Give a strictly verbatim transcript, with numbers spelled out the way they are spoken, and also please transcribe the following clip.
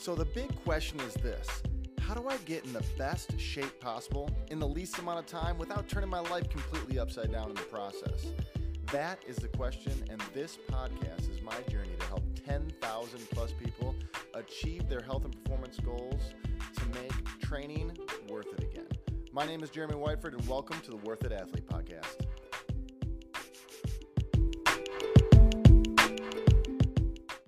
So the big question is this: how do I get in the best shape possible in the least amount of time without turning my life completely upside down in the process? That is the question, and this podcast is my journey to help ten thousand plus people achieve their health and performance goals to make training worth it again. My name is Jeremy Whiteford, and welcome to the Worth It Athlete Podcast.